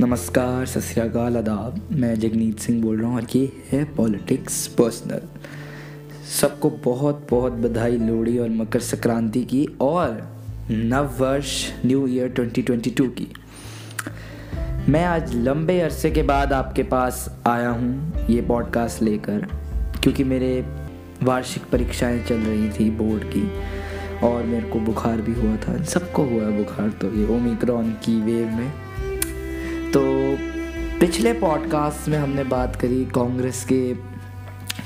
नमस्कार, सत श्री अकाल, आदाब। मैं जगनीत सिंह बोल रहा हूँ और ये है पॉलिटिक्स पर्सनल। सबको बहुत बहुत बधाई लोहड़ी और मकर संक्रांति की और नववर्ष न्यू ईयर 2022 की। मैं आज लंबे अरसे के बाद आपके पास आया हूँ ये पॉडकास्ट लेकर, क्योंकि मेरे वार्षिक परीक्षाएं चल रही थी बोर्ड की और मेरे को बुखार भी हुआ था। सबको हुआ बुखार तो ये ओमिक्रॉन की वेव में। तो पिछले पॉडकास्ट में हमने बात करी कांग्रेस के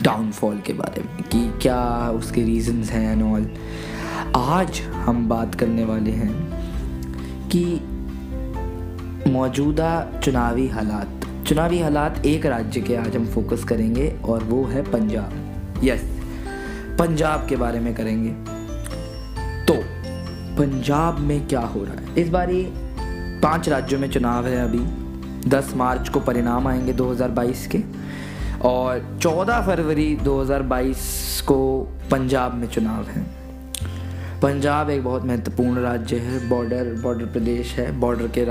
डाउनफॉल के बारे में कि क्या उसके रीजंस हैं एंड ऑल। आज हम बात करने वाले हैं कि मौजूदा चुनावी हालात एक राज्य के आज हम फोकस करेंगे और वो है पंजाब। यस, पंजाब के बारे में करेंगे। तो पंजाब में क्या हो रहा है इस बारी? 5 राज्यों में चुनाव है अभी। 10 मार्च को परिणाम आएंगे 2022 के और 14 फरवरी 2022 को पंजाब में चुनाव है। पंजाब एक बहुत महत्वपूर्ण राज्य है, बॉर्डर प्रदेश है, बॉर्डर के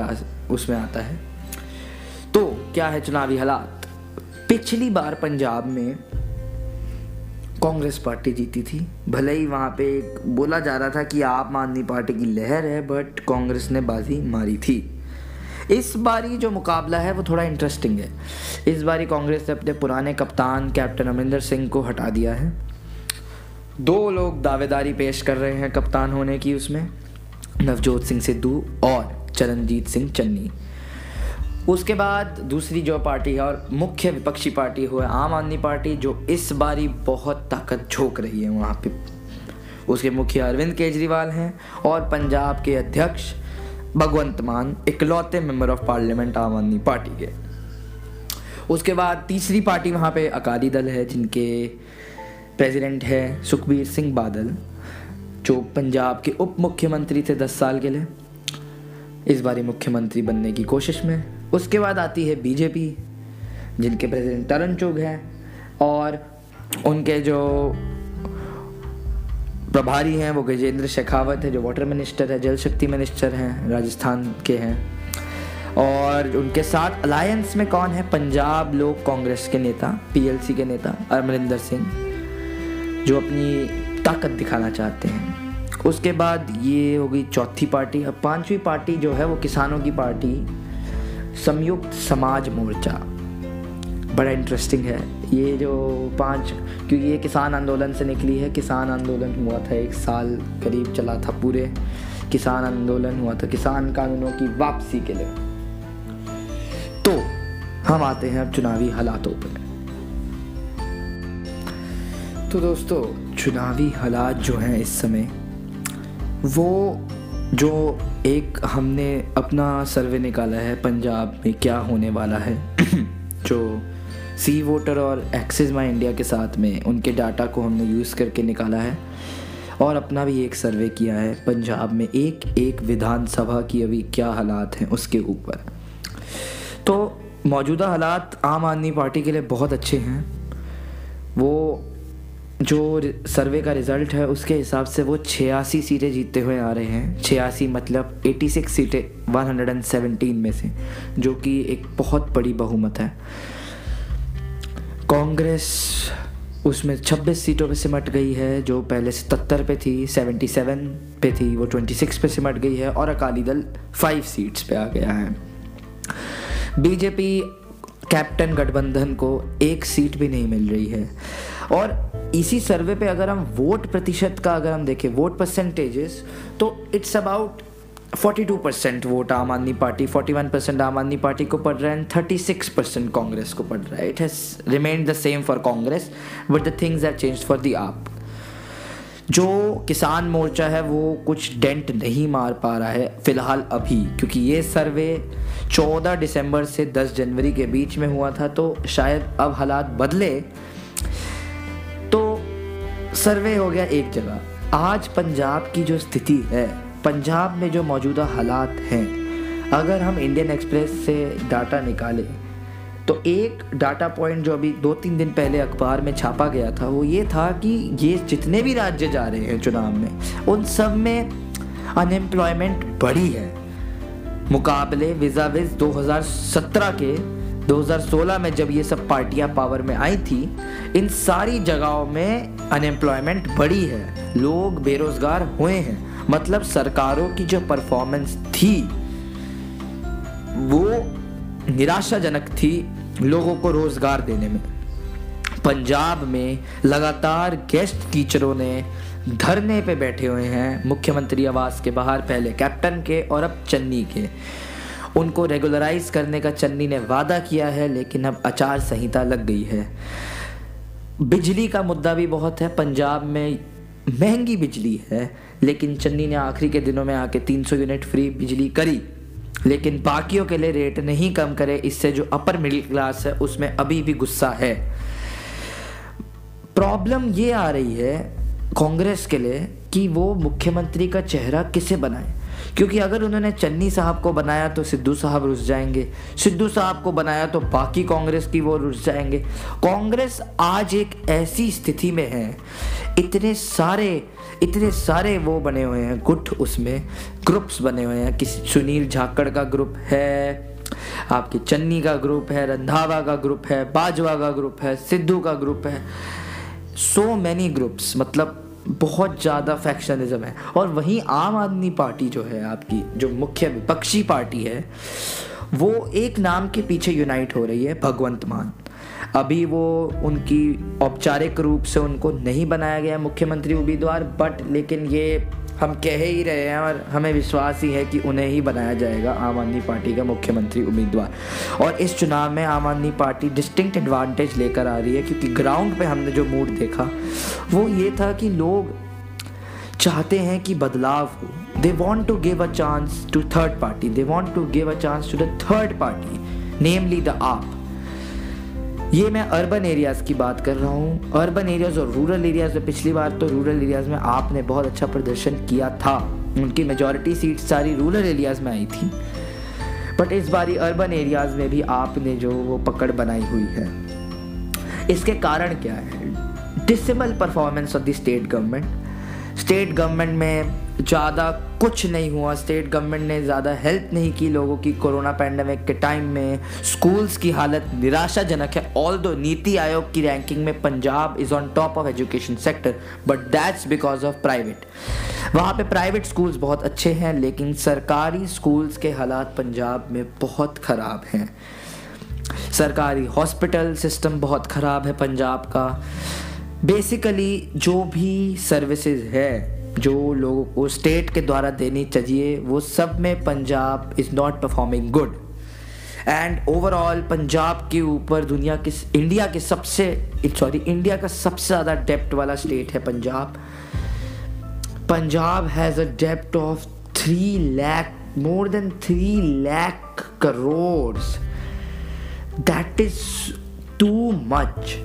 उसमें आता है। तो क्या है चुनावी हालात? पिछली बार पंजाब में कांग्रेस पार्टी जीती थी। भले ही वहाँ पे बोला जा रहा था कि आप आदमी पार्टी की लहर है, बट कांग्रेस ने बाजी मारी थी। इस बारी जो मुकाबला है वो थोड़ा इंटरेस्टिंग है। इस बारी कांग्रेस ने अपने पुराने कप्तान कैप्टन अमरिंदर सिंह को हटा दिया है। 2 लोग दावेदारी पेश कर रहे हैं कप्तान होने की, उसमें नवजोत सिंह सिद्धू और चरणजीत सिंह चन्नी। उसके बाद दूसरी जो पार्टी है और मुख्य विपक्षी पार्टी हुआ आम आदमी पार्टी, जो इस बारी बहुत ताकत झोंक रही है। वहाँ पे उसके मुख्य अरविंद केजरीवाल हैं और पंजाब के अध्यक्ष भगवंत मान इकलौते मेंबर ऑफ पार्लियामेंट आम आदमी पार्टी के। उसके बाद तीसरी पार्टी वहाँ पे अकाली दल है, जिनके प्रेसिडेंट है सुखबीर सिंह बादल, जो पंजाब के उप मुख्यमंत्री थे 10 साल के लिए। इस बारी मुख्यमंत्री बनने की कोशिश में। उसके बाद आती है बीजेपी, जिनके प्रेसिडेंट तरण चुग हैं और उनके जो प्रभारी हैं वो गजेंद्र शेखावत है, जो वाटर मिनिस्टर है, जल शक्ति मिनिस्टर हैं, राजस्थान के हैं। और उनके साथ अलायंस में कौन है? पंजाब लोक कांग्रेस के नेता, पीएलसी के नेता अमरिंदर सिंह, जो अपनी ताकत दिखाना चाहते हैं। उसके बाद ये होगी चौथी पार्टी। अब 5वीं पार्टी जो है वो किसानों की पार्टी संयुक्त समाज मोर्चा। बड़ा इंटरेस्टिंग है ये जो 5, क्योंकि ये किसान आंदोलन से निकली है। किसान आंदोलन हुआ था, 1 साल करीब चला था, पूरे किसान आंदोलन हुआ था किसान कानूनों की वापसी के लिए। तो हम आते हैं अब चुनावी हालातों पर। तो दोस्तों, चुनावी हालात जो हैं इस समय, वो जो एक हमने अपना सर्वे निकाला है पंजाब में क्या होने वाला है, जो सी वोटर और एक्सिस माई इंडिया के साथ में उनके डाटा को हमने यूज़ करके निकाला है और अपना भी एक सर्वे किया है पंजाब में एक विधानसभा की अभी क्या हालात हैं उसके ऊपर। तो मौजूदा हालात आम आदमी पार्टी के लिए बहुत अच्छे हैं। वो जो सर्वे का रिज़ल्ट है उसके हिसाब से वो 86 सीटें जीतते हुए आ रहे हैं। 86 मतलब 86 सीटें 117 में से, जो कि एक बहुत बड़ी बहुमत है। कांग्रेस उसमें 26 सीटों पे सिमट गई है, जो पहले 77 पे थी, 77 पे थी, वो 26 पे सिमट गई है और अकाली दल 5 सीट्स पे आ गया है। बीजेपी कैप्टन गठबंधन को 1 सीट भी नहीं मिल रही है। और इसी सर्वे पे अगर हम वोट प्रतिशत का अगर हम देखें, वोट परसेंटेजेस, तो it's about 42% vote Aam Aadmi party, 41% आम आदमी पार्टी को पड़ रहा है, 36% कांग्रेस को पड़ रहा है। It has remained the same for Congress but the things have changed for the AAP. जो किसान मोर्चा है वो कुछ डेंट नहीं मार पा रहा है फ़िलहाल अभी, क्योंकि ये सर्वे 14 दिसंबर से 10 जनवरी के बीच में हुआ था, तो शायद अब हालात बदले। तो सर्वे हो गया एक जगह। आज पंजाब की जो स्थिति है, पंजाब में जो मौजूदा हालात हैं, अगर हम इंडियन एक्सप्रेस से डाटा निकालें तो एक डाटा पॉइंट जो अभी 2-3 दिन पहले अखबार में छापा गया था वो ये था कि ये जितने भी राज्य जा रहे हैं चुनाव में, उन सब में अनएम्प्लॉयमेंट बढ़ी है। मुकाबले विजाविज 2017 के 2016 में जब ये सब पार्टियां पावर में आई थी, इन सारी जगहों में अनएम्प्लॉयमेंट बढ़ी है, लोग बेरोजगार हुए हैं। मतलब सरकारों की जो परफॉर्मेंस थी वो निराशाजनक थी लोगों को रोजगार देने में। पंजाब में लगातार गेस्ट टीचरों ने धरने पे बैठे हुए हैं मुख्यमंत्री आवास के बाहर, पहले कैप्टन के और अब चन्नी के। उनको रेगुलराइज करने का चन्नी ने वादा किया है, लेकिन अब आचार संहिता लग गई है। बिजली का मुद्दा भी बहुत है, पंजाब में महंगी बिजली है, लेकिन चन्नी ने आखिरी के दिनों में आके 300 यूनिट फ्री बिजली करी, लेकिन बाकियों के लिए रेट नहीं कम करे। इससे जो अपर मिडिल क्लास है उसमें अभी भी गुस्सा है। प्रॉब्लम ये आ रही है कांग्रेस के लिए कि वो मुख्यमंत्री का चेहरा किसे बनाए, क्योंकि अगर उन्होंने चन्नी साहब को बनाया तो सिद्धू साहब रुस जाएंगे, सिद्धू साहब को बनाया तो बाकी कांग्रेस की वो रुस जाएंगे। कांग्रेस आज एक ऐसी स्थिति में है, इतने सारे वो बने हुए हैं गुट, उसमें ग्रुप्स बने हुए हैं। किसी सुनील झाकड़ का ग्रुप है, आपके चन्नी का ग्रुप है, रंधावा का ग्रुप है, बाजवा का ग्रुप है, सिद्धू का ग्रुप है, सो मैनी ग्रुप्स। मतलब बहुत ज़्यादा फैक्शनिज्म है। और वहीं आम आदमी पार्टी जो है आपकी, जो मुख्य विपक्षी पार्टी है, वो एक नाम के पीछे यूनाइट हो रही है, भगवंत मान। अभी वो उनकी औपचारिक रूप से उनको नहीं बनाया गया मुख्यमंत्री उम्मीदवार, बट लेकिन ये हम कह ही रहे हैं और हमें विश्वास ही है कि उन्हें ही बनाया जाएगा आम आदमी पार्टी का मुख्यमंत्री उम्मीदवार। और इस चुनाव में आम आदमी पार्टी डिस्टिंक्ट एडवांटेज लेकर आ रही है, क्योंकि ग्राउंड पे हमने जो मूड देखा वो ये था कि लोग चाहते हैं कि बदलाव हो। They want to give a chance to third party, they want to give a chance to the third party, namely the AAP. ये मैं अर्बन एरियाज़ की बात कर रहा हूँ, अर्बन एरियाज़ और रूरल एरियाज़ में। पिछली बार तो रूरल एरियाज़ में आपने बहुत अच्छा प्रदर्शन किया था, उनकी मेजॉरिटी सीट सारी रूरल एरियाज़ में आई थी, बट इस बार अर्बन एरियाज़ में भी आपने जो वो पकड़ बनाई हुई है, इसके कारण क्या है? Disable performance of the state government. State government में ज़्यादा कुछ नहीं हुआ, स्टेट गवर्नमेंट ने ज़्यादा हेल्प नहीं की लोगों की कोरोना पैंडमिक के टाइम में। स्कूल्स की हालत निराशाजनक है। ऑल्दो नीति आयोग की रैंकिंग में Punjab is on top of education sector, but that's because of private. वहाँ पे प्राइवेट स्कूल्स बहुत अच्छे हैं, लेकिन सरकारी स्कूल्स के हालात पंजाब में बहुत ख़राब हैं। सरकारी हॉस्पिटल सिस्टम बहुत ख़राब है पंजाब का। बेसिकली जो भी सर्विसेज है जो लोगों को स्टेट के द्वारा देनी चाहिए, वो सब में Punjab is not performing good. And overall Punjab के ऊपर इंडिया का सबसे ज़्यादा डेप्ट वाला स्टेट है पंजाब। पंजाब हैज़ अ डेप्ट of 3 lakh crore. That is too much,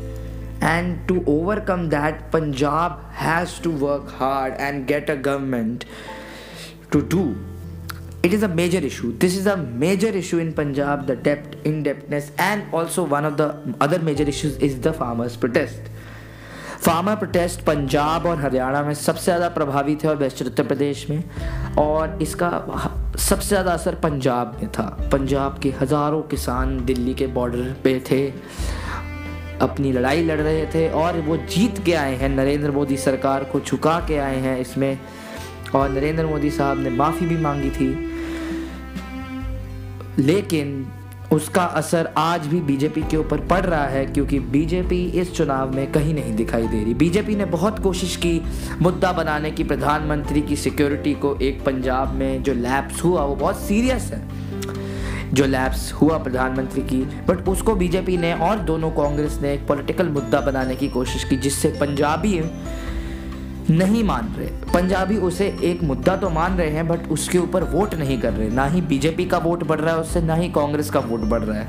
and to overcome that Punjab has to work hard and get a government to do it. Is a major issue. This is a major issue in Punjab, the debt, indebtedness, and also one of the other major issues is the farmers protest. Farmer protest Punjab और हरियाणा में सबसे ज़्यादा प्रभावित है, और western Uttar Pradesh में। और इसका सबसे ज़्यादा असर पंजाब में था। पंजाब के हज़ारों किसान दिल्ली के बॉर्डर पे थे, अपनी लड़ाई लड़ रहे थे, और वो जीत के आए हैं, नरेंद्र मोदी सरकार को झुका के आए हैं इसमें। और नरेंद्र मोदी साहब ने माफ़ी भी मांगी थी, लेकिन उसका असर आज भी बीजेपी के ऊपर पड़ रहा है, क्योंकि बीजेपी इस चुनाव में कहीं नहीं दिखाई दे रही। बीजेपी ने बहुत कोशिश की मुद्दा बनाने की, प्रधानमंत्री की सिक्योरिटी को। एक पंजाब में जो लैप्स हुआ वो बहुत सीरियस है, जो लैप्स हुआ प्रधानमंत्री की, बट उसको बीजेपी ने और दोनों कांग्रेस ने एक पॉलिटिकल मुद्दा बनाने की कोशिश की, जिससे पंजाबी नहीं मान रहे। पंजाबी उसे एक मुद्दा तो मान रहे हैं, बट उसके ऊपर वोट नहीं कर रहे। ना ही बीजेपी का वोट बढ़ रहा है उससे, ना ही कांग्रेस का वोट बढ़ रहा है।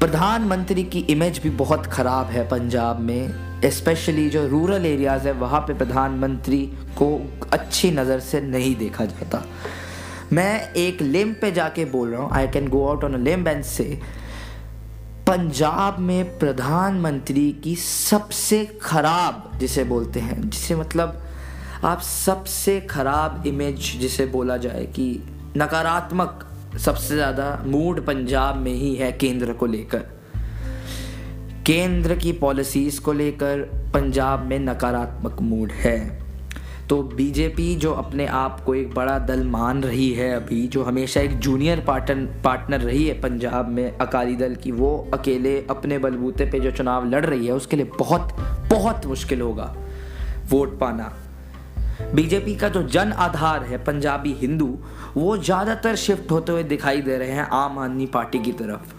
प्रधानमंत्री की इमेज भी बहुत ख़राब है पंजाब में, स्पेशली जो रूरल एरियाज़ है वहाँ पर प्रधानमंत्री को अच्छी नज़र से नहीं देखा जाता। मैं एक लिम्ब पे जाके बोल रहा हूँ, I can go out on a limb and say, Punjab में प्रधानमंत्री की सबसे खराब, जिसे बोलते हैं, जिसे मतलब आप सबसे खराब इमेज जिसे बोला जाए कि नकारात्मक सबसे ज़्यादा मूड पंजाब में ही है केंद्र को लेकर। केंद्र की पॉलिसीज़ को लेकर पंजाब में नकारात्मक मूड है। तो बीजेपी जो अपने आप को एक बड़ा दल मान रही है अभी, जो हमेशा एक जूनियर पार्टनर रही है पंजाब में अकाली दल की, वो अकेले अपने बलबूते पे जो चुनाव लड़ रही है उसके लिए बहुत बहुत मुश्किल होगा वोट पाना। बीजेपी का जो जन आधार है पंजाबी हिंदू, वो ज़्यादातर शिफ्ट होते हुए दिखाई दे रहे हैं आम आदमी पार्टी की तरफ।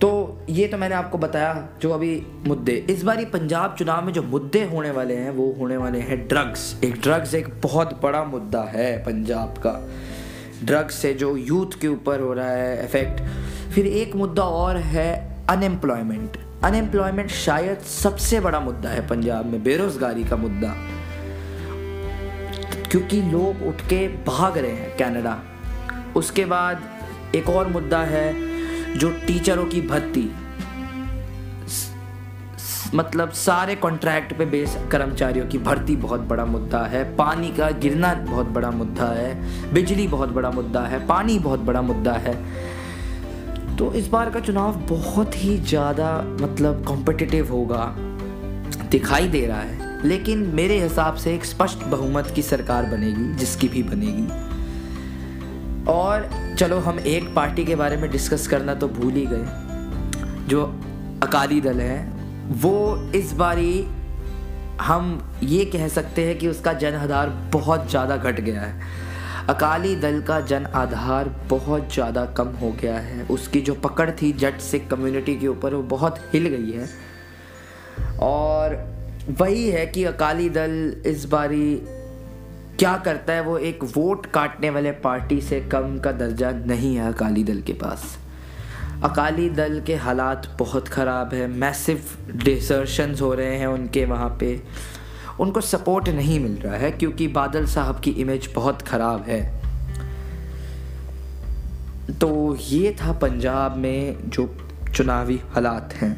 तो ये तो मैंने आपको बताया जो अभी मुद्दे। इस बारी पंजाब चुनाव में जो मुद्दे होने वाले हैं वो होने वाले हैं ड्रग्स। ड्रग्स एक बहुत बड़ा मुद्दा है पंजाब का, ड्रग्स से जो यूथ के ऊपर हो रहा है इफेक्ट। फिर एक मुद्दा और है अनएम्प्लॉयमेंट। अनएम्प्लॉयमेंट शायद सबसे बड़ा मुद्दा है पंजाब में, बेरोज़गारी का मुद्दा, क्योंकि लोग उठ के भाग रहे हैं कनाडा। उसके बाद एक और मुद्दा है जो टीचरों की भर्ती, मतलब सारे कॉन्ट्रैक्ट पे बेस कर्मचारियों की भर्ती बहुत बड़ा मुद्दा है। पानी का गिरना बहुत बड़ा मुद्दा है, बिजली बहुत बड़ा मुद्दा है, पानी बहुत बड़ा मुद्दा है। तो इस बार का चुनाव बहुत ही ज़्यादा मतलब कॉम्पिटिटिव होगा दिखाई दे रहा है, लेकिन मेरे हिसाब से एक स्पष्ट बहुमत की सरकार बनेगी जिसकी भी बनेगी। और चलो हम एक पार्टी के बारे में डिस्कस करना तो भूल ही गए, जो अकाली दल है। वो इस बारी हम ये कह सकते हैं कि उसका जन आधार बहुत ज़्यादा घट गया है। अकाली दल का जन आधार बहुत ज़्यादा कम हो गया है। उसकी जो पकड़ थी जट सिख कम्युनिटी के ऊपर वो बहुत हिल गई है। और वही है कि अकाली दल इस बारी क्या करता है, वो एक वोट काटने वाले पार्टी से कम का दर्जा नहीं है अकाली दल के पास। अकाली दल के हालात बहुत ख़राब है, मैसिव डिसर्शंस हो रहे हैं उनके वहाँ पे, उनको सपोर्ट नहीं मिल रहा है क्योंकि बादल साहब की इमेज बहुत ख़राब है। तो ये था पंजाब में जो चुनावी हालात हैं।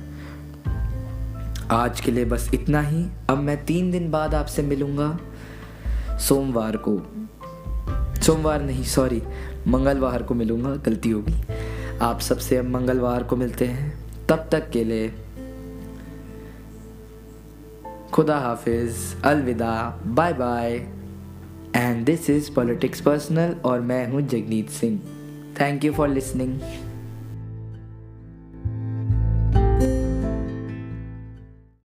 आज के लिए बस इतना ही। अब मैं 3 दिन बाद आपसे मिलूँगा, सोमवार को, सोमवार नहीं सॉरी मंगलवार को मिलूँगा, गलती होगी। आप सबसे अब मंगलवार को मिलते हैं, तब तक के लिए खुदा हाफिज, अलविदा, bye bye. And this is politics personal और मैं हूँ Jagneet Singh. Thank you for listening.